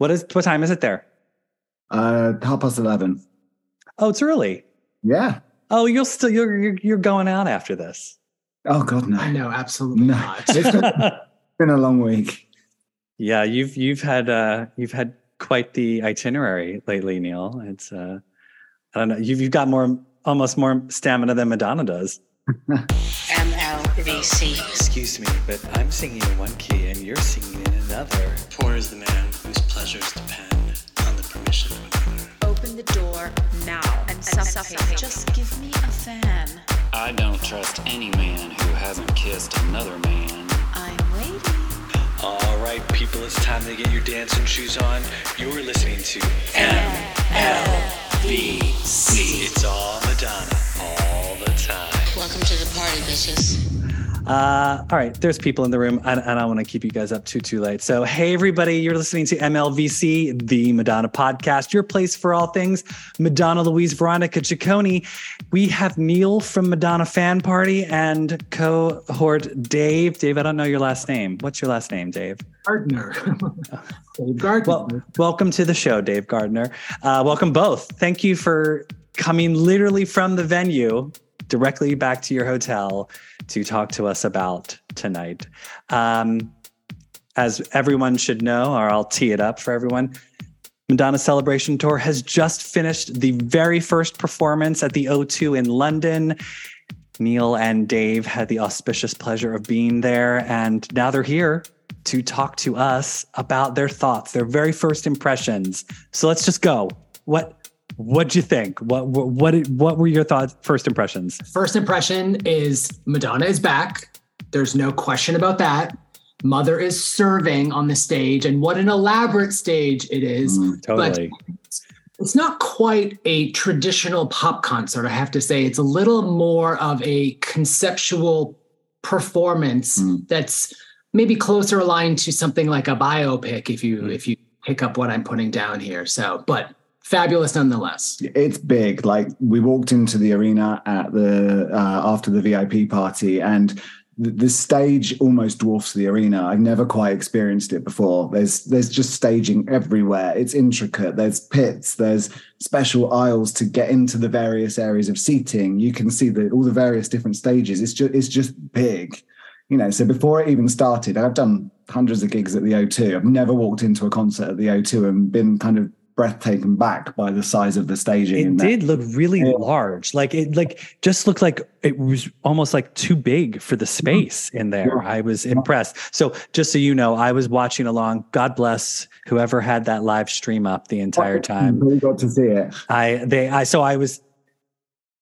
What time is it there? 11:30. Oh, it's early. Yeah. Oh, you're going out after this. Oh God, no. No, absolutely not. It's been a long week. Yeah, you've had quite the itinerary lately, Neil. It's I don't know. You've got almost more stamina than Madonna does. MLVC. Excuse me, but I'm singing in one key and you're singing in another. Poor is the man whose pleasures depend on the permission of another. Open the door now and suffocate. Just give me a fan. I don't trust any man who hasn't kissed another man. I'm waiting. All right, people, it's time to get your dancing shoes on. You're listening to MLVC. It's all Madonna, all the time. Welcome to the party, bitches. All right, there's people in the room. I don't want to keep you guys up too late. So, hey, everybody, you're listening to MLVC, the Madonna podcast, your place for all things Madonna, Louise, Veronica Ciccone. We have Neil from Madonna Fan Party and cohort Dave. Dave, I don't know your last name. What's your last name, Dave? Gardner. Dave Gardner. Well, welcome to the show, Dave Gardner. Welcome both. Thank you for coming literally from the venue directly back to your hotel to talk to us about tonight. As everyone should know, or I'll tee it up for everyone, Madonna Celebration Tour has just finished the very first performance at the O2 in London. Neil and Dave had the auspicious pleasure of being there, and now they're here to talk to us about their thoughts, their very first impressions. So let's just go. What'd you think? What were your thoughts? First impressions. First impression is Madonna is back. There's no question about that. Mother is serving on the stage, and what an elaborate stage it is. Totally. But it's not quite a traditional pop concert, I have to say. It's a little more of a conceptual performance that's maybe closer aligned to something like a biopic, if you pick up what I'm putting down here. So, but fabulous nonetheless. It's big. Like, we walked into the arena at the after the VIP party, and the stage almost dwarfs the arena. I've never quite experienced it before. There's just staging everywhere. It's intricate. There's pits. There's special aisles to get into the various areas of seating. You can see all the various different stages. It's just big. You know, so before it even started, I've done hundreds of gigs at the O2. I've never walked into a concert at the O2 and been kind of breath taken back by the size of the staging. It did look really large. Like, it just looked like it was almost like too big for the space in there. Yeah. I was impressed. So just so you know, I was watching along. God bless whoever had that live stream up the entire time. We got to see it.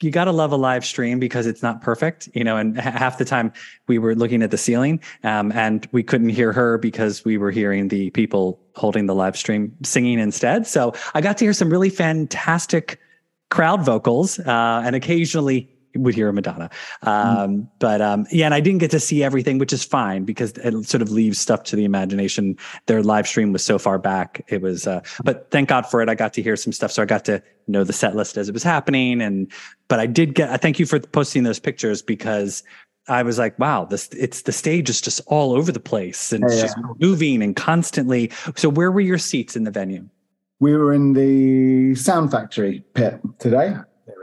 You got to love a live stream because it's not perfect, you know, and half the time we were looking at the ceiling and we couldn't hear her because we were hearing the people holding the live stream singing instead. So I got to hear some really fantastic crowd vocals and occasionally would hear Madonna. And I didn't get to see everything, which is fine because it sort of leaves stuff to the imagination. Their live stream was so far back. It was, but thank God for it. I got to hear some stuff. So I got to know the set list as it was happening. But I did get, I thank you for posting those pictures because I was like, wow, the stage is just all over the place and it's just moving and constantly. So where were your seats in the venue? We were in the Sound Factory pit today.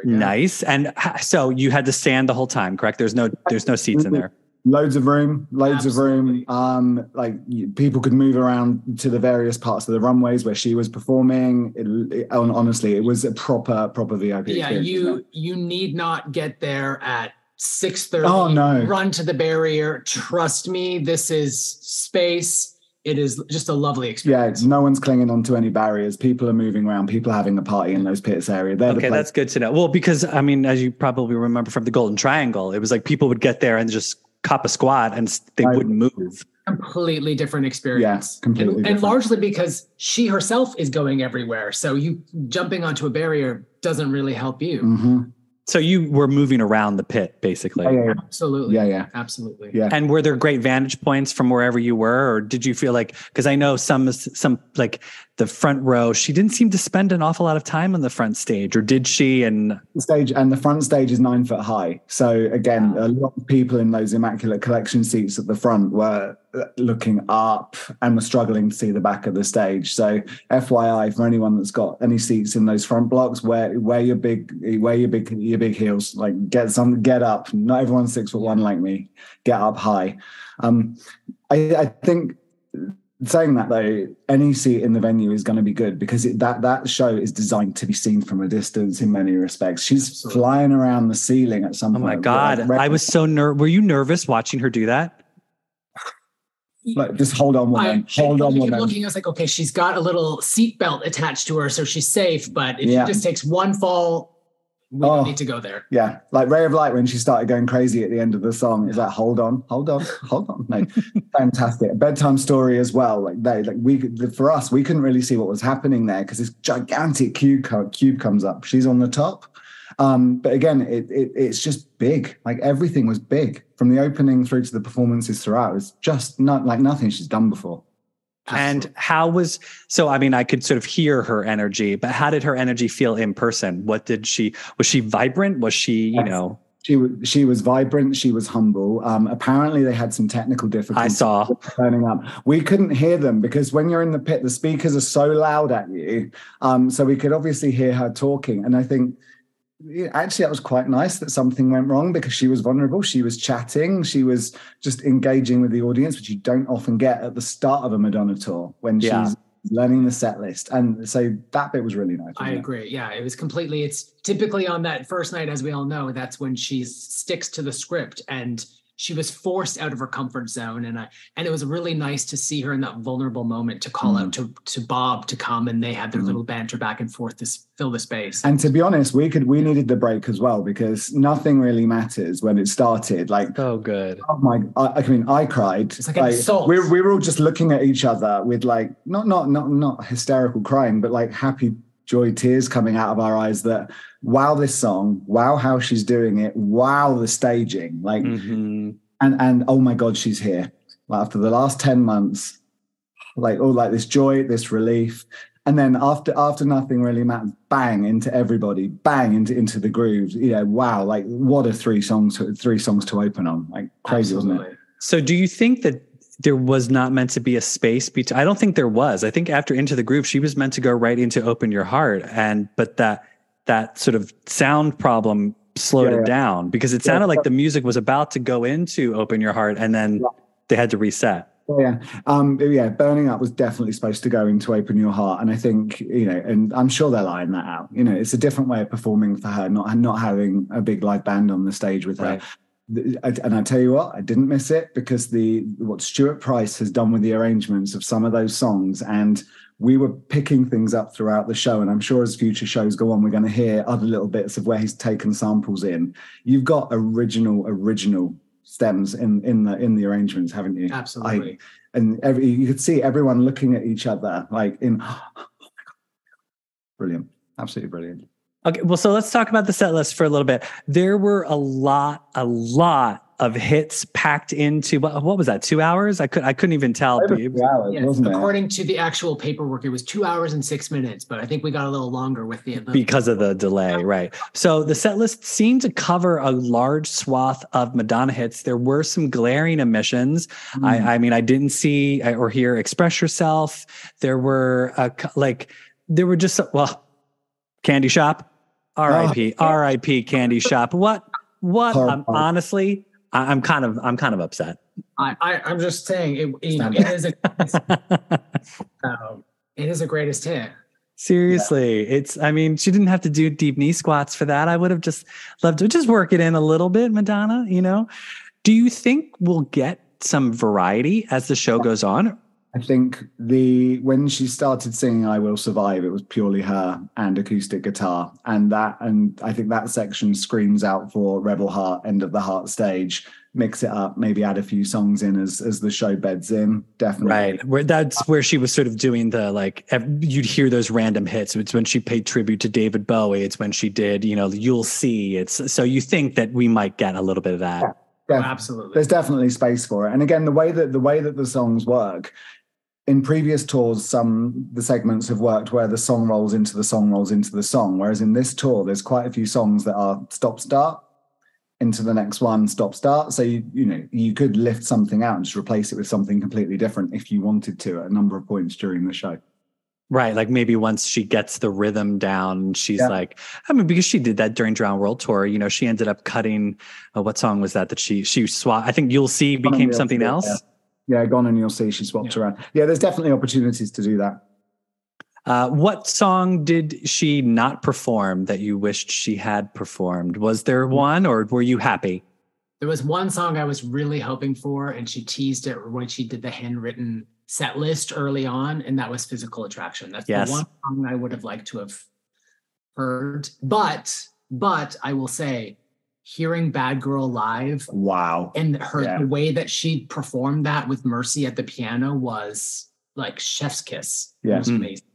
Nice. And so you had to stand the whole time, correct? There's no seats in there. Loads of room. People could move around to the various parts of the runways where she was performing. Honestly, it was a proper VIP. Yeah, you need not get there at 6:30. Oh no! Run to the barrier. Trust me, this is space. It is just a lovely experience. Yeah, no one's clinging onto any barriers. People are moving around. People are having a party in those pits area. Okay, that's good to know. Well, because, I mean, as you probably remember from the Golden Triangle, it was like people would get there and just cop a squat and they wouldn't move. Completely different experience. Yes, completely different. And largely because she herself is going everywhere. So you jumping onto a barrier doesn't really help you. Mm-hmm. So you were moving around the pit, basically. Yeah. Absolutely. Yeah. Absolutely. Yeah. And were there great vantage points from wherever you were? Or did you feel like, because I know some like the front row. She didn't seem to spend an awful lot of time on the front stage, or did she? And the stage, and the front stage is 9 foot high. So again, wow. A lot of people in those immaculate collection seats at the front were looking up and were struggling to see the back of the stage. So FYI, for anyone that's got any seats in those front blocks, wear your big heels, like get up. Not everyone's 6'1" like me. Get up high. I think, saying that though, any seat in the venue is going to be good, because that show is designed to be seen from a distance in many respects. She's Absolutely. Flying around the ceiling at some point. Oh my God. I was so nervous. Were you nervous watching her do that? Like, just hold on, woman. I was like, okay, she's got a little seatbelt attached to her, so she's safe. But if she just takes one fall, we don't need to go there. Yeah, like Ray of Light when she started going crazy at the end of the song. It's like, hold on. No, fantastic. A bedtime story as well. For us, we couldn't really see what was happening there because this gigantic cube comes up. She's on the top. But again, it's just big. Like, everything was big from the opening through to the performances throughout. It's just not like nothing she's done before. Absolutely. And I could sort of hear her energy, but how did her energy feel in person? Was she vibrant? Was she, you know? She was vibrant. She was humble. Apparently they had some technical difficulties. I saw. Turning up. We couldn't hear them because when you're in the pit, the speakers are so loud at you. So we could obviously hear her talking. And I think, actually, that was quite nice that something went wrong, because she was vulnerable. She was chatting. She was just engaging with the audience, which you don't often get at the start of a Madonna tour when she's learning the set list. And so that bit was really nice. I agree. Yeah, it was completely. It's typically on that first night, as we all know, that's when she sticks to the script, and she was forced out of her comfort zone. And it was really nice to see her in that vulnerable moment to call out to Bob to come, and they had their little banter back and forth to fill the space. And to be honest, we needed the break as well, because nothing really matters when it started. Like, oh, good. Oh my! I cried. It's like an assault. We were all just looking at each other with like not hysterical crying, but like happy joy tears coming out of our eyes that, wow, this song, wow, how she's doing it, wow, the staging, like, and oh my God, she's here. Like, after the last 10 months, like, all like this joy, this relief. And then after nothing really matters, bang into everybody, bang into the grooves. Yeah, wow, like, what are three songs to open on? Like, crazy, Absolutely. Wasn't it? So do you think that there was not meant to be a space between? I don't think there was. I think after Into the Groove, she was meant to go right into Open Your Heart, but that sort of sound problem slowed it down, because it sounded like the music was about to go into Open Your Heart, and then they had to reset. Yeah. Burning Up was definitely supposed to go into Open Your Heart. And I think, and I'm sure they're lying that out. It's a different way of performing for her, not having a big live band on the stage with her. And I tell you what, I didn't miss it, because what Stuart Price has done with the arrangements of some of those songs, and we were picking things up throughout the show. And I'm sure as future shows go on, we're going to hear other little bits of where he's taken samples in. You've got original stems in the arrangements, haven't you? Absolutely. You could see everyone looking at each other, like, oh my God, brilliant, absolutely brilliant. Okay, well, so let's talk about the set list for a little bit. There were a lot of hits packed into, what was that, 2 hours? I couldn't even tell. Over 2 hours, yes, wasn't according to the actual paperwork, it was 2 hours and 6 minutes, but I think we got a little longer with the because of the delay, right? So the set list seemed to cover a large swath of Madonna hits. There were some glaring omissions. I didn't see or hear Express Yourself. Candy Shop, R.I.P. Candy Shop. What? I'm kind of upset. I'm just saying, it is a greatest hit. Seriously, she didn't have to do deep knee squats for that. I would have just loved to just work it in a little bit, Madonna. Do you think we'll get some variety as the show goes on? I think when she started singing I Will Survive, it was purely her and acoustic guitar. And I think that section screams out for Rebel Heart, End of the Heart stage. Mix it up, maybe add a few songs in as the show beds in. Definitely. Right. That's where she was sort of doing the, like, you'd hear those random hits. It's when she paid tribute to David Bowie. It's when she did, You'll See. So you think that we might get a little bit of that. Yeah, absolutely. There's definitely space for it. And again, the way that the songs work, in previous tours, the segments have worked where the song rolls into the song, rolls into the song. Whereas in this tour, there's quite a few songs that are stop, start, into the next one, stop, start. So, you could lift something out and just replace it with something completely different if you wanted to at a number of points during the show. Right. Like maybe once she gets the rhythm down, she's like, I mean, because she did that during Drowned World Tour, she ended up cutting, what song was that she swapped? I think You'll See became something else. Yeah, Gone and You'll See, she swapped around. Yeah, there's definitely opportunities to do that. What song did she not perform that you wished she had performed? Was there one, or were you happy? There was one song I was really hoping for, and she teased it when she did the handwritten set list early on, and that was Physical Attraction. That's the one song I would have liked to have heard. But I will say, hearing Bad Girl live, and the way that she performed that with Mercy at the piano was like chef's kiss. Yeah, it was amazing.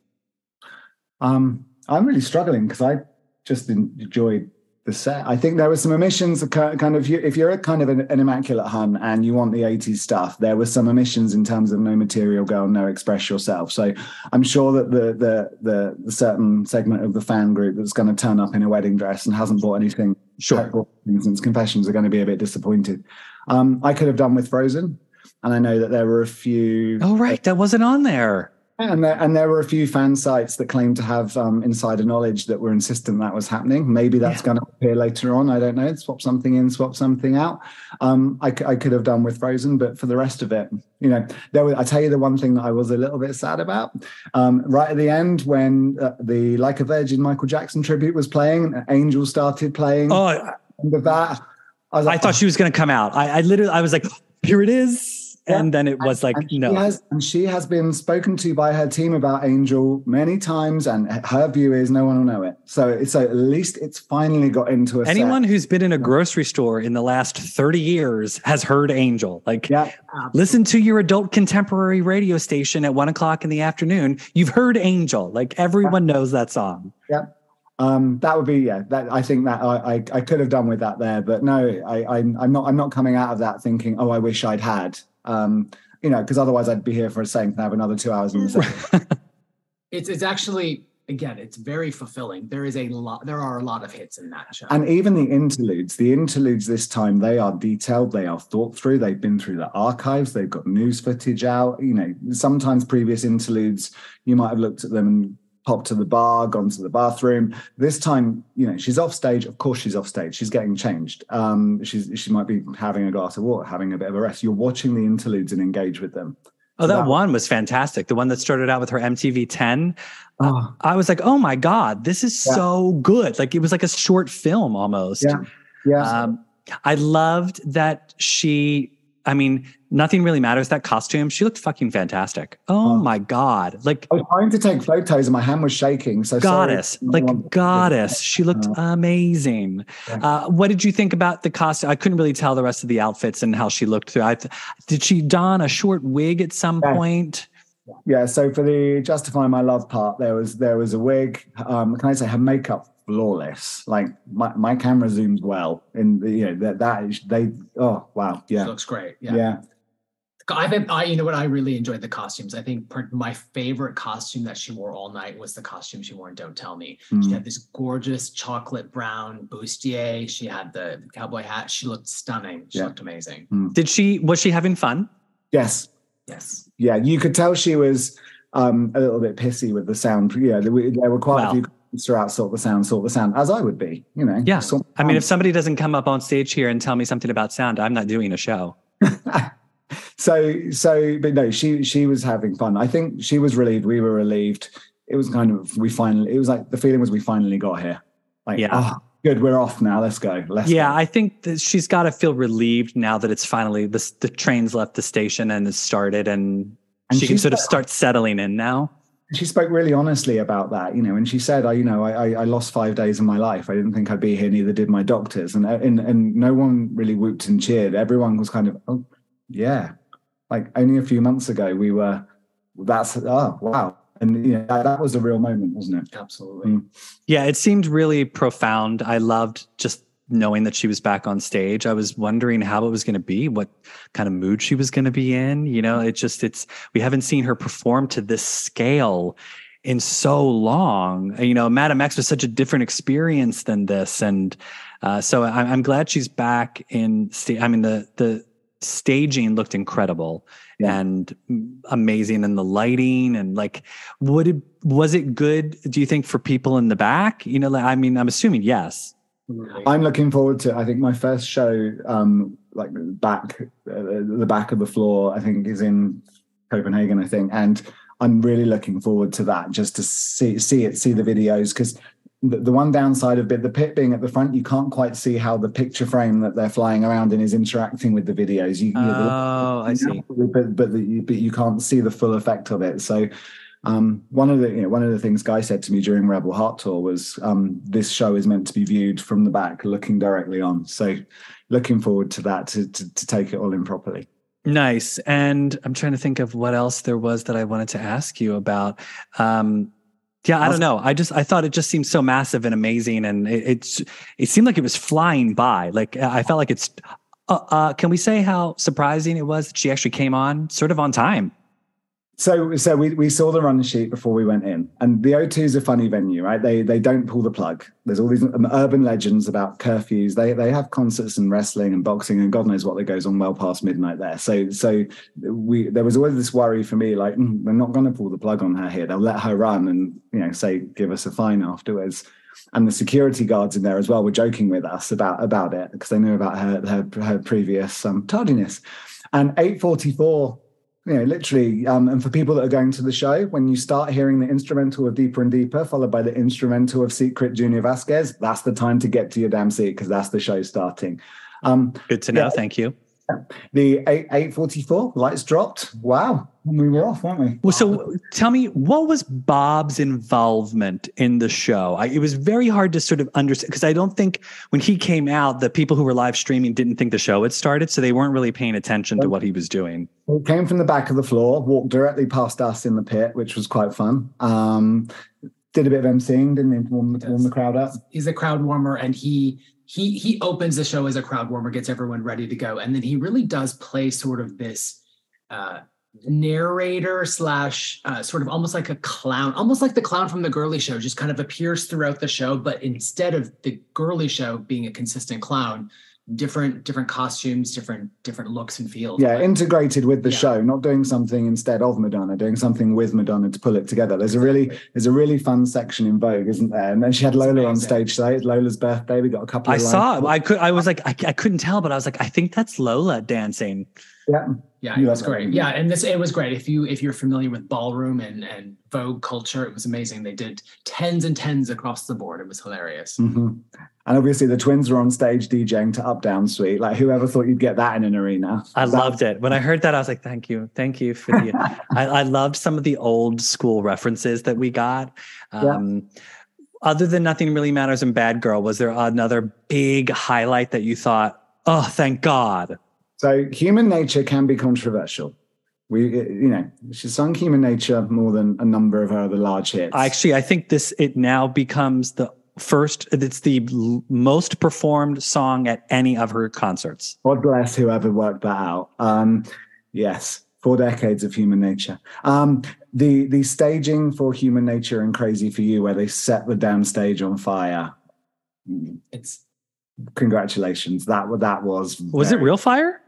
I'm really struggling because I just enjoyed the set. I think there were some omissions. Kind of, if you're kind of an immaculate hun and you want the 80s stuff, there were some omissions in terms of No Material Girl, No Express Yourself. So I'm sure that the certain segment of the fan group that's going to turn up in a wedding dress and hasn't bought anything, since Confessions, are going to be a bit disappointed. I could have done with Frozen, and I know that there were a few. Oh right, that wasn't on there. And there were a few fan sites that claimed to have insider knowledge that were insistent that was happening. Maybe that's going to appear later on. I don't know. Swap something in, swap something out. I could have done with Frozen, but for the rest of it, I tell you the one thing that I was a little bit sad about. Right at the end, when the Like a Virgin Michael Jackson tribute was playing, Angel started playing. Oh, of that, I thought she was going to come out. I was like, here it is. And then it was no. She has been spoken to by her team about Angel many times, and her view is no one will know it. So at least it's finally got into a set. Anyone who's been in a grocery store in the last 30 years has heard Angel. Listen to your adult contemporary radio station at 1:00 in the afternoon. You've heard Angel. Everyone knows that song. Yeah. That would be, I think that I could have done with that there, but no, I'm not coming out of that thinking, oh, I wish I'd had. Because otherwise I'd be here for a second and have another 2 hours. It's actually, again, it's very fulfilling. There are a lot of hits in that show. And even the interludes this time, they are detailed. They are thought through. They've been through the archives. They've got news footage out. Sometimes previous interludes, you might have looked at them and popped to the bar, gone to the bathroom. This time, she's off stage. Of course she's off stage. She's getting changed. She might be having a glass of water, having a bit of a rest. You're watching the interludes and engage with them. Oh, that one was fantastic. The one that started out with her MTV 10. I was like, oh my God, this is so good. It was like a short film almost. Yeah. Yeah. I loved that nothing really matters. That costume, she looked fucking fantastic. Oh my God. I was trying to take photos and my hand was shaking. So goddess, goddess. She looked amazing. Yeah. What did you think about the costume? I couldn't really tell the rest of the outfits and how she looked through. Did she don a short wig at some point? Yeah. So for the Justify My Love part, there was a wig. Can I say her makeup? Flawless. My camera zooms well, and it looks great. Yeah. I think I really enjoyed the costumes. I think my favorite costume that she wore all night was the costume she wore in Don't Tell Me. Mm. She had this gorgeous chocolate brown bustier. She had the cowboy hat. She looked stunning. She looked amazing. Mm. Was she having fun? Yes. Yeah, you could tell she was a little bit pissy with the sound. Yeah, there were quite a few throughout, sort the sound, as I would be, Yeah. If somebody doesn't come up on stage here and tell me something about sound, I'm not doing a show. But no, she was having fun. I think she was relieved. We were relieved. It was the feeling was we finally got here. Good, we're off now. Let's go. Let's go. I think that she's got to feel relieved now that it's finally, the train's left the station and it's started and she can sort of start settling in now. She spoke really honestly about that, and she said, I lost 5 days of my life. I didn't think I'd be here, neither did my doctors. And no one really whooped and cheered. Everyone was kind of, oh, yeah. Only a few months ago, we were, wow. And that was a real moment, wasn't it? Absolutely. Yeah, it seemed really profound. I loved just knowing that she was back on stage, I was wondering how it was going to be, what kind of mood she was going to be in. You know, we haven't seen her perform to this scale in so long. You know, Madame X was such a different experience than this. And so I'm glad she's back in stage. I mean, the staging looked incredible and amazing, and the lighting, and like, was it good, do you think, for people in the back? You know, I mean, I'm assuming yes. I'm looking forward to it. I think my first show, like the back of the floor, I think is in Copenhagen, I think. And I'm really looking forward to that, just to see the videos, because the one downside of the pit being at the front, you can't quite see how the picture frame that they're flying around in is interacting with the videos. I see. But you can't see the full effect of it. So one of the things Guy said to me during Rebel Heart tour was, this show is meant to be viewed from the back, looking directly on. So looking forward to that, to take it all in properly. Nice. And I'm trying to think of what else there was that I wanted to ask you about. Yeah, I don't know. I thought it just seemed so massive and amazing, and it seemed like it was flying by. Like, I felt like it's. Can we say how surprising it was that she actually came on sort of on time? So we saw the run sheet before we went in, and the O2 is a funny venue, right? They don't pull the plug. There's all these urban legends about curfews. They have concerts and wrestling and boxing and God knows what that goes on well past midnight there. So there was always this worry for me, like, they're not going to pull the plug on her here. They'll let her run and, you know, say, give us a fine afterwards. And the security guards in there as well were joking with us about it, because they knew about her previous tardiness. And 8:44. You know, literally, and for people that are going to the show, when you start hearing the instrumental of Deeper and Deeper, followed by the instrumental of Secret Junior Vasquez, that's the time to get to your damn seat, because that's the show starting. Good to know. Yeah. Thank you. The 8:44, lights dropped. Wow. And we were off, weren't we? Well, so tell me, what was Bob's involvement in the show? It was very hard to sort of understand, because I don't think when he came out, the people who were live streaming didn't think the show had started, so they weren't really paying attention to what he was doing. He came from the back of the floor, walked directly past us in the pit, which was quite fun. Did a bit of emceeing, didn't he? Warm the crowd up. He's a crowd warmer, and he opens the show as a crowd warmer, gets everyone ready to go. And then he really does play sort of this narrator / sort of almost like a clown, almost like the clown from the Girly Show, just kind of appears throughout the show. But instead of the Girly Show being a consistent clown, different costumes, different looks and feels. Yeah, integrated with the show, not doing something instead of Madonna, doing something with Madonna to pull it together. There's a really fun section in Vogue, isn't there? And then she had Lola on stage today. It's Lola's birthday. We got a couple of lines. I saw it. I couldn't tell, but I was like, I think that's Lola dancing. Yeah, that's great. Yeah, and it was great. If you're familiar with ballroom and Vogue culture, it was amazing. They did tens and tens across the board. It was hilarious. Mm-hmm. And obviously the twins were on stage DJing to Up Down Suite. Like, whoever thought you'd get that in an arena? Loved it. When I heard that, I was like, thank you for the. I loved some of the old school references that we got. Other than Nothing Really Matters and Bad Girl, was there another big highlight that you thought, oh, thank God? So Human Nature can be controversial. She sung Human Nature more than a number of her other large hits. Actually, I think it now becomes it's the most performed song at any of her concerts. God bless whoever worked that out. Yes, 4 decades of Human Nature. The staging for Human Nature and Crazy for You, where they set the damn stage on fire. Congratulations. That was it real fire?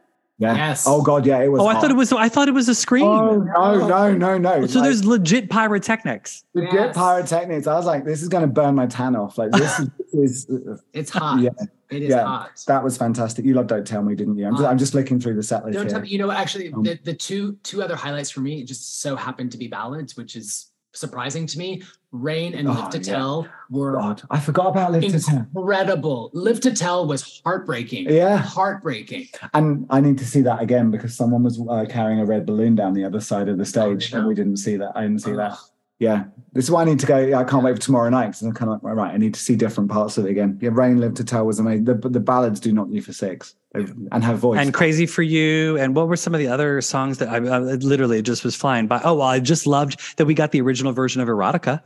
Yeah. Yes. Oh God, yeah, it was. Oh, hot. I thought it was a scream. Oh no. So there's legit pyrotechnics. Legit pyrotechnics. I was like, this is going to burn my tan off. Like, this is it's hot. Yeah. It is hot. That was fantastic. You loved Don't Tell Me, didn't you? I'm just flicking through the set list. Don't Tell Me. You know, actually, the two other highlights for me just so happened to be ballads, which is surprising to me. Rain and Live to Tell were God. I forgot about Live to Tell. Incredible. Live to Tell was heartbreaking. Yeah. Heartbreaking. And I need to see that again, because someone was carrying a red balloon down the other side of the stage and we didn't see that. I didn't see that. Yeah. This is why I need to go. I can't wait for tomorrow night, because I'm kind of like, all right, I need to see different parts of it again. Yeah, Rain, Live to Tell was amazing. The ballads do knock you for six. And her voice. And Crazy for You. And what were some of the other songs that I literally just was flying by? Oh, well, I just loved that we got the original version of Erotica.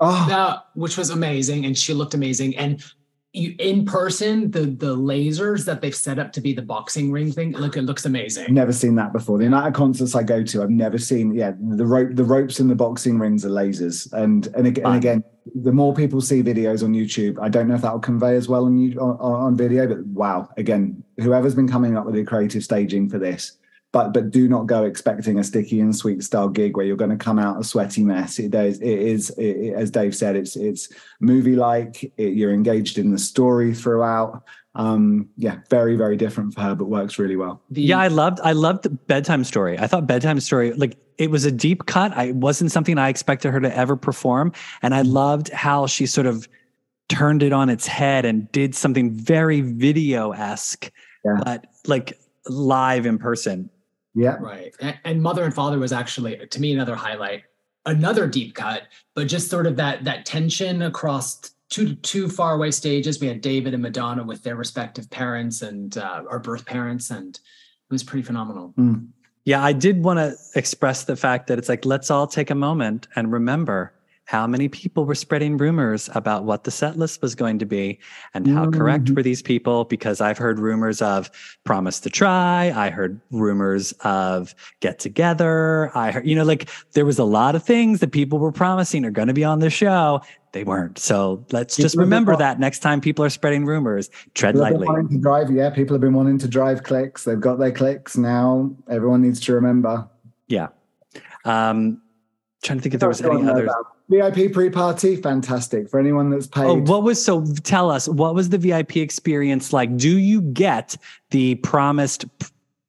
Oh, which was amazing. And she looked amazing. And in person, the lasers that they've set up to be the boxing ring thing, look, it looks amazing. Never seen that before. The amount of concerts I go to, I've never seen. Yeah, the ropes and the boxing rings are lasers, and again, the more people see videos on YouTube, I don't know if that will convey as well on video, but wow, again, whoever's been coming up with the creative staging for this. But do not go expecting a Sticky and Sweet style gig where you're going to come out a sweaty mess. It is, as Dave said, it's movie-like. You're engaged in the story throughout. Yeah, very, very different for her, but works really well. Yeah, I loved Bedtime Story. I thought Bedtime Story, like, it was a deep cut. It wasn't something I expected her to ever perform. And I loved how she sort of turned it on its head and did something very video-esque, but like live in person. Yeah. Right. And Mother and Father was actually, to me, another highlight, another deep cut, but just sort of that tension across two faraway stages. We had David and Madonna with their respective parents and our birth parents, and it was pretty phenomenal. Mm. Yeah. I did want to express the fact that it's like, let's all take a moment and remember how many people were spreading rumors about what the set list was going to be, and how correct were these people? Because I've heard rumors of Promise to Try. I heard rumors of Get Together. I heard, like, there was a lot of things that people were promising are going to be on the show. They weren't. So let's just remember that next time people are spreading rumors, tread lightly. People have been wanting to drive clicks. They've got their clicks now. Everyone needs to remember. Yeah. Trying to think if there was any others. VIP pre-party, fantastic for anyone that's paid. Tell us, what was the VIP experience like? Do you get the promised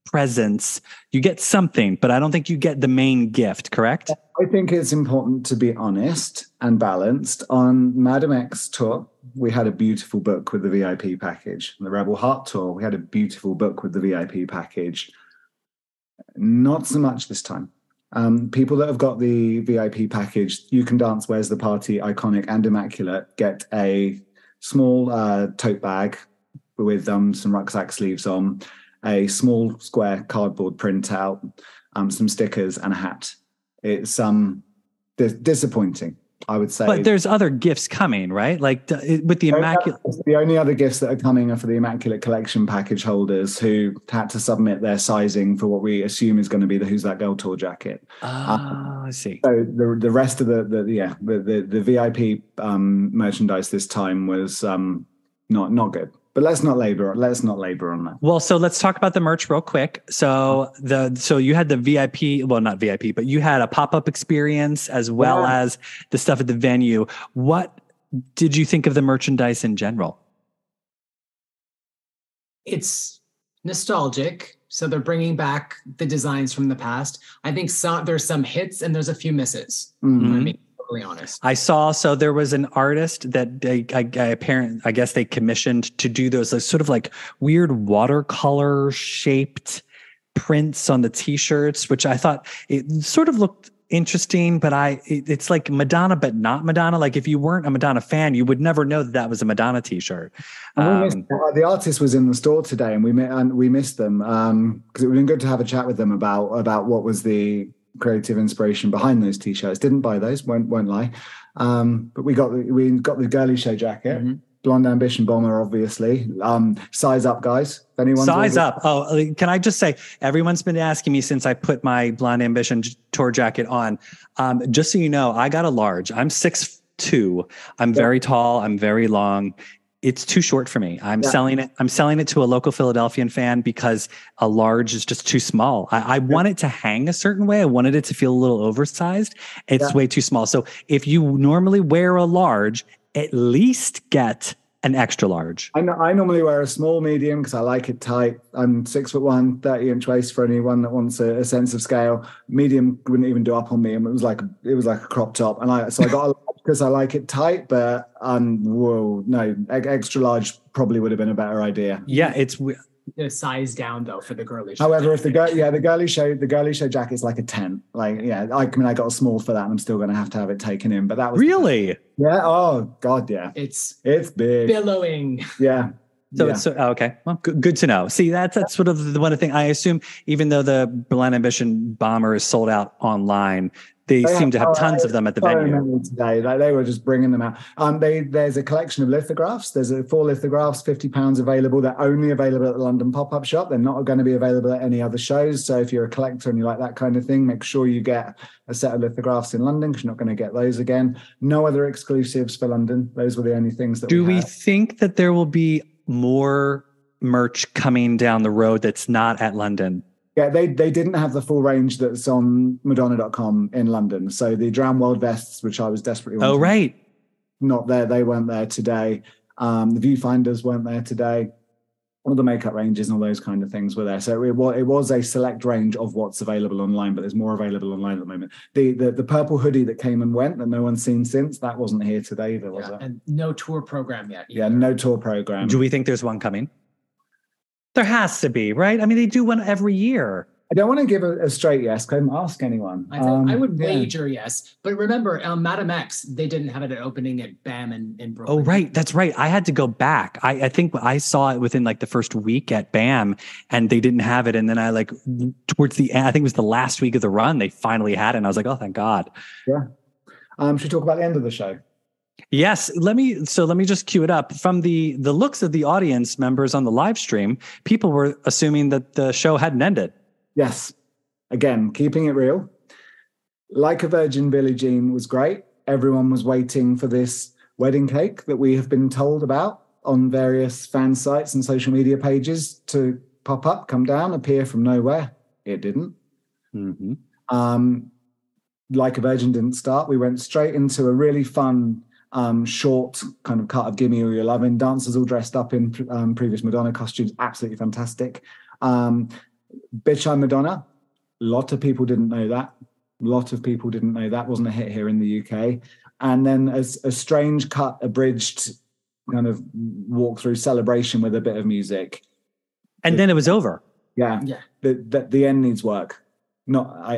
presents? You get something, but I don't think you get the main gift, correct? I think it's important to be honest and balanced. On Madame X tour, we had a beautiful book with the VIP package. On the Rebel Heart tour, we had a beautiful book with the VIP package. Not so much this time. People that have got the VIP package, You Can Dance, Where's the Party, Iconic and Immaculate, get a small tote bag with some rucksack sleeves on, a small square cardboard printout, some stickers and a hat. It's disappointing, I would say. But there's other gifts coming, right? Like with the Immaculate. The only other gifts that are coming are for the Immaculate Collection package holders who had to submit their sizing for what we assume is going to be the Who's That Girl tour jacket. I see. So the rest of the VIP merchandise this time was not good. But let's not labor on that. Well, so let's talk about the merch real quick. So you had the VIP, well, not VIP, but you had a pop-up experience as well as the stuff at the venue. What did you think of the merchandise in general? It's nostalgic. So they're bringing back the designs from the past. I think there's some hits and there's a few misses. Mm-hmm. You know what I mean? Honest. I saw, so there was an artist that I guess they commissioned to do those sort of like weird watercolor shaped prints on the t-shirts, which I thought it sort of looked interesting, but it's like Madonna, but not Madonna. Like if you weren't a Madonna fan, you would never know that was a Madonna t-shirt. The artist was in the store today and we missed them because it would have been good to have a chat with them about what was the creative inspiration behind those t-shirts. Didn't buy those, won't lie, but we got the Girly Show jacket, Blonde Ambition bomber, obviously. Size up, guys. If anyone size up. Oh, can I just say, everyone's been asking me since I put my Blonde Ambition tour jacket on, just so you know, I got a large. I'm 6'2". I'm very tall, I'm very long. It's too short for me. I'm selling it to a local Philadelphian fan because a large is just too small. I want it to hang a certain way. I wanted it to feel a little oversized. It's way too small. So if you normally wear a large, at least get an extra large. I normally wear a small medium because I like it tight. I'm 6'1", 30-inch waist for anyone that wants a sense of scale. Medium wouldn't even do up on me. And it was like a crop top. And I got a because I like it tight, but extra large probably would have been a better idea. Yeah, it's size down though for the Girly Show. However, if the girly show jacket's like a 10, I got a small for that, and I'm still going to have it taken in. But that was really it's big, billowing. Yeah. So it's okay. Well, good to know. See, that's sort of the one thing. I assume even though the Blonde Ambition bomber is sold out online, They seem to have tons of them at the venue today. Like, they were just bringing them out. There's a collection of lithographs. There's 4 lithographs, £50 available. They're only available at the London pop-up shop. They're not going to be available at any other shows. So if you're a collector and you like that kind of thing, make sure you get a set of lithographs in London, because you're not going to get those again. No other exclusives for London. Those were the only things that we think that there will be more merch coming down the road that's not at London? Yeah, they didn't have the full range that's on Madonna.com in London. So the Drowned World vests, which I was desperately wanting. Oh, right. Not there. They weren't there today. The viewfinders weren't there today. All the makeup ranges and all those kind of things were there. So it was a select range of what's available online, but there's more available online at the moment. The purple hoodie that came and went that no one's seen since, that wasn't here today either, was it? And no tour program yet. Either. Yeah, no tour program. Do we think there's one coming? There has to be, right? I mean, they do one every year. I don't want to give a straight yes, because I didn't ask anyone. I would wager yes. But remember, Madame X, they didn't have it at opening at BAM in Brooklyn. Oh, right. That's right. I had to go back. I think I saw it within like the first week at BAM, and they didn't have it. And then I like towards the end, I think it was the last week of the run, they finally had it. And I was like, oh, thank God. Yeah. Should we talk about the end of the show? Yes, let me just cue it up. From the looks of the audience members on the live stream, people were assuming that the show hadn't ended. Yes. Again, keeping it real. Like a Virgin Billie Jean was great. Everyone was waiting for this wedding cake that we have been told about on various fan sites and social media pages to pop up, come down, appear from nowhere. It didn't. Mm-hmm. Like a Virgin didn't start. We went straight into a really fun short kind of cut of Gimme All Your Lovin'. Dancers all dressed up in previous Madonna costumes. Absolutely fantastic. Bitch, I'm Madonna. A lot of people didn't know that. Wasn't a hit here in the UK. And then a strange cut, abridged kind of walk-through celebration with a bit of music. And then it was over. Yeah. The end needs work. Not, I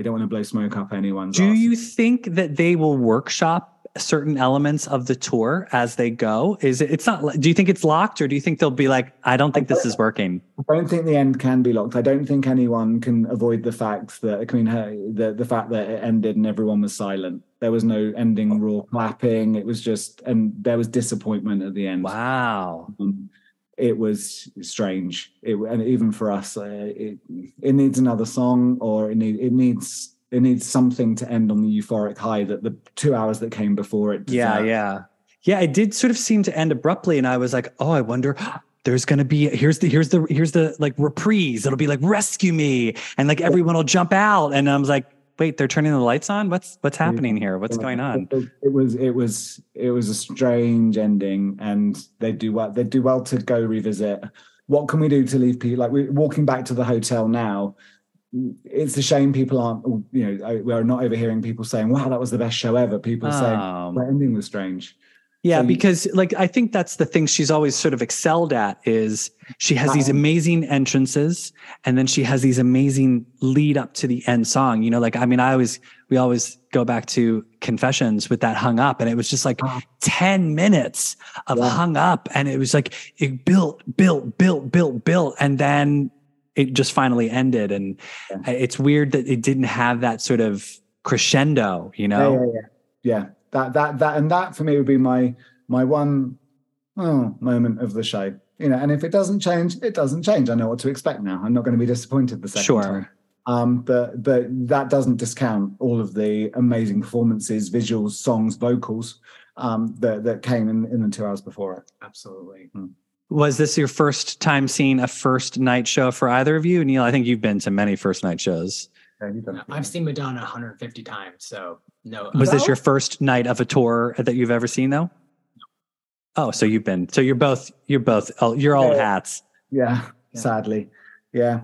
don't want to blow smoke up anyone's ass. Do you think that they will workshop certain elements of the tour as they go? Do you think it's locked, or do you think they'll be like, I don't think this is working? I don't think the end can be locked. I don't think anyone can avoid the fact that the fact that it ended and everyone was silent. There was no ending raw clapping. It was just, and there was disappointment at the end. Wow. It was strange. And even for us, it needs another song, or it needs. It needs something to end on the euphoric high that the 2 hours that came before it. Yeah. It did sort of seem to end abruptly, and I was like, oh, I wonder. There's going to be here's the like reprise. It'll be like Rescue Me, and like everyone will jump out. And I was like, wait, they're turning the lights on. What's happening here? What's going on? It was a strange ending, and they do well to go revisit. What can we do to leave people? Like, we're walking back to the hotel now. It's a shame people aren't, we're not overhearing people saying, wow, that was the best show ever. People saying the ending was strange. Yeah, so because I think that's the thing she's always sort of excelled at, is she has these amazing entrances, and then she has these amazing lead up to the end song. We always go back to Confessions with that Hung Up, and it was just like 10 minutes of Hung Up, and it was like it built, and then it just finally ended. And it's weird that it didn't have that sort of crescendo, Yeah. That, and that for me would be my one moment of the show, and if it doesn't change, it doesn't change. I know what to expect now. I'm not going to be disappointed the second time. But that doesn't discount all of the amazing performances, visuals, songs, vocals, that came in the 2 hours before it. Absolutely. Mm. Was this your first time seeing a first night show for either of you? Neil, I think you've been to many first night shows. I've seen Madonna 150 times, so no. Was this your first night of a tour that you've ever seen, though? No. Oh, so you've been. So you're both. Oh, you're old hats. Yeah, sadly. Yeah.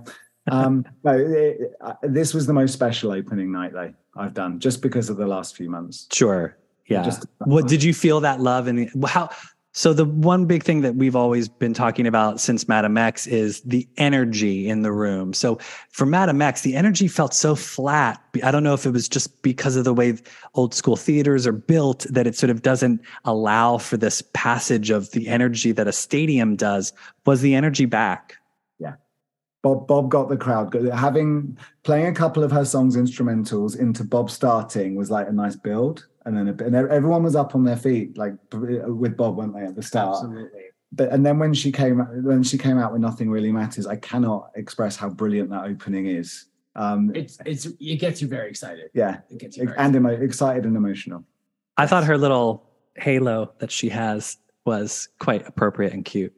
This was the most special opening night though I've done, just because of the last few months. Sure. Yeah. What did you feel that love and how? So the one big thing that we've always been talking about since Madame X is the energy in the room. So for Madame X, the energy felt so flat. I don't know if it was just because of the way old school theaters are built that it sort of doesn't allow for this passage of the energy that a stadium does. Was the energy back? Yeah. Bob got the crowd. Playing a couple of her songs instrumentals into Bob starting was like a nice build, and everyone was up on their feet like with Bob, weren't they, at the start? Absolutely. But and then when she came out with Nothing Really Matters, I cannot express how brilliant that opening is. It gets you very excited. Yeah, it gets you very excited and emotional. I thought her little halo that she has was quite appropriate and cute.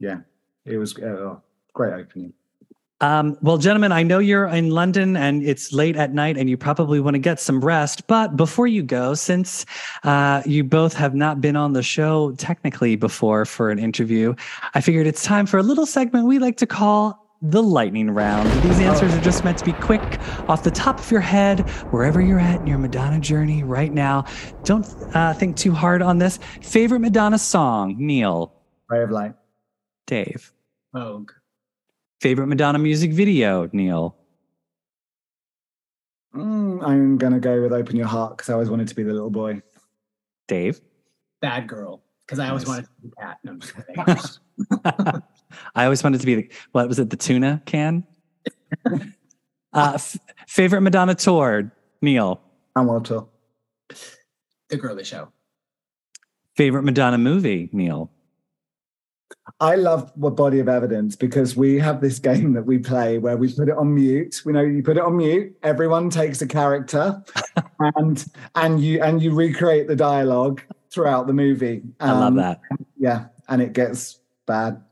Yeah, it was great opening. Well, gentlemen, I know you're in London and it's late at night and you probably want to get some rest. But before you go, since you both have not been on the show technically before for an interview, I figured it's time for a little segment we like to call the lightning round. These answers are just meant to be quick off the top of your head, wherever you're at in your Madonna journey right now. Don't think too hard on this. Favorite Madonna song, Neil? Ray of Light. Dave? Vogue. Favorite Madonna music video, Neil? I'm going to go with Open Your Heart because I always wanted to be the little boy. Dave? Bad Girl, because I always wanted to be Pat. No, I'm just kidding. I always wanted to be the tuna can? Favorite Madonna tour, Neil? I'm World Tour. The Girly Show. Favorite Madonna movie, Neil? I love What Body of Evidence because we have this game that we play where we put it on mute. We know you put it on mute. Everyone takes a character, and you recreate the dialogue throughout the movie. I love that. Yeah, and it gets bad.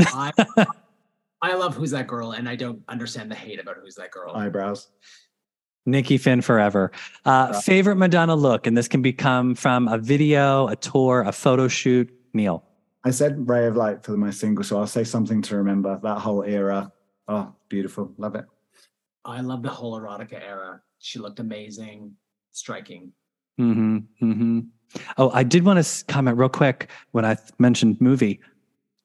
I love Who's That Girl, and I don't understand the hate about Who's That Girl. Eyebrows. Nikki Finn forever. Favorite Madonna look, and this can become from a video, a tour, a photo shoot. Neil? I said Ray of Light for my single, so I'll say Something to Remember. That whole era. Oh, beautiful. Love it. I love the whole erotica era. She looked amazing. Striking. Mm-hmm. Mm-hmm. Oh, I did want to comment real quick when I mentioned movie.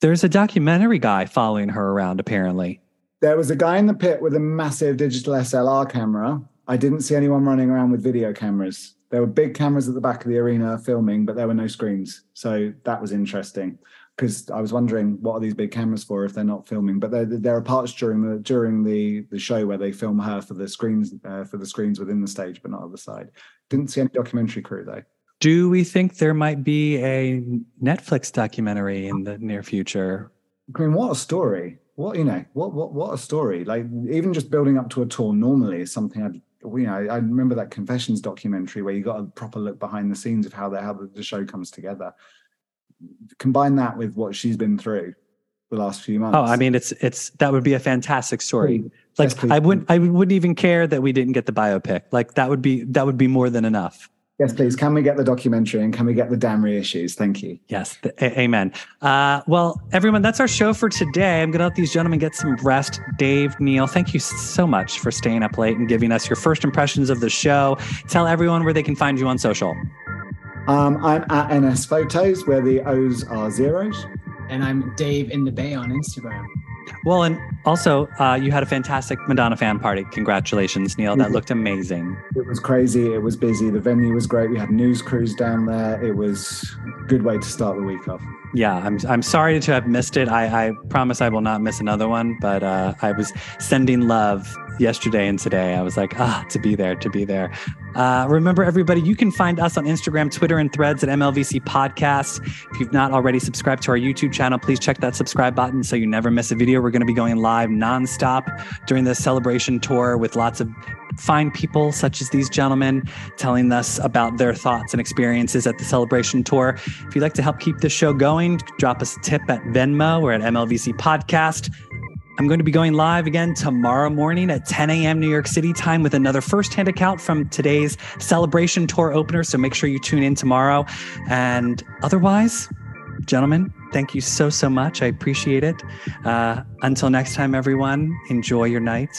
There's a documentary guy following her around, apparently. There was a guy in the pit with a massive digital SLR camera. I didn't see anyone running around with video cameras. There were big cameras at the back of the arena filming, but there were no screens. So that was interesting because I was wondering, what are these big cameras for if they're not filming? But there are parts during the show where they film her for the screens within the stage, but not other side. Didn't see any documentary crew though. Do we think there might be a Netflix documentary in the near future? I mean, what a story! What a story! Like even just building up to a tour normally is something I remember that Confessions documentary where you got a proper look behind the scenes of how the show comes together. Combine that with what she's been through the last few months. Oh, I mean, it's that would be a fantastic story. Please. Like yes, I wouldn't even care that we didn't get the biopic. Like that would be more than enough. Yes, please. Can we get the documentary and can we get the damn reissues? Thank you. Yes. Amen. Well, everyone, that's our show for today. I'm going to let these gentlemen get some rest. Dave, Neil, thank you so much for staying up late and giving us your first impressions of the show. Tell everyone where they can find you on social. I'm at NSPhotos, where the O's are zeros. And I'm Dave in the Bay on Instagram. Well, and also, you had a fantastic Madonna fan party. Congratulations, Neil. That looked amazing. It was crazy. It was busy. The venue was great. We had news crews down there. It was a good way to start the week off. Yeah, I'm sorry to have missed it. I promise I will not miss another one, but I was sending love yesterday and today. I was like, to be there. Remember, everybody, you can find us on Instagram, Twitter, and Threads at MLVC Podcast. If you've not already subscribed to our YouTube channel, please check that subscribe button so you never miss a video. We're going to be going live nonstop during this celebration tour with lots of fine people such as these gentlemen telling us about their thoughts and experiences at the celebration tour. If you'd like to help keep this show going, drop us a tip at Venmo or at MLVC Podcast. I'm going to be going live again tomorrow morning at 10 a.m. New York City time with another first-hand account from today's celebration tour opener. So make sure you tune in tomorrow. And otherwise, gentlemen, thank you so much. I appreciate it. Until next time, everyone, enjoy your night.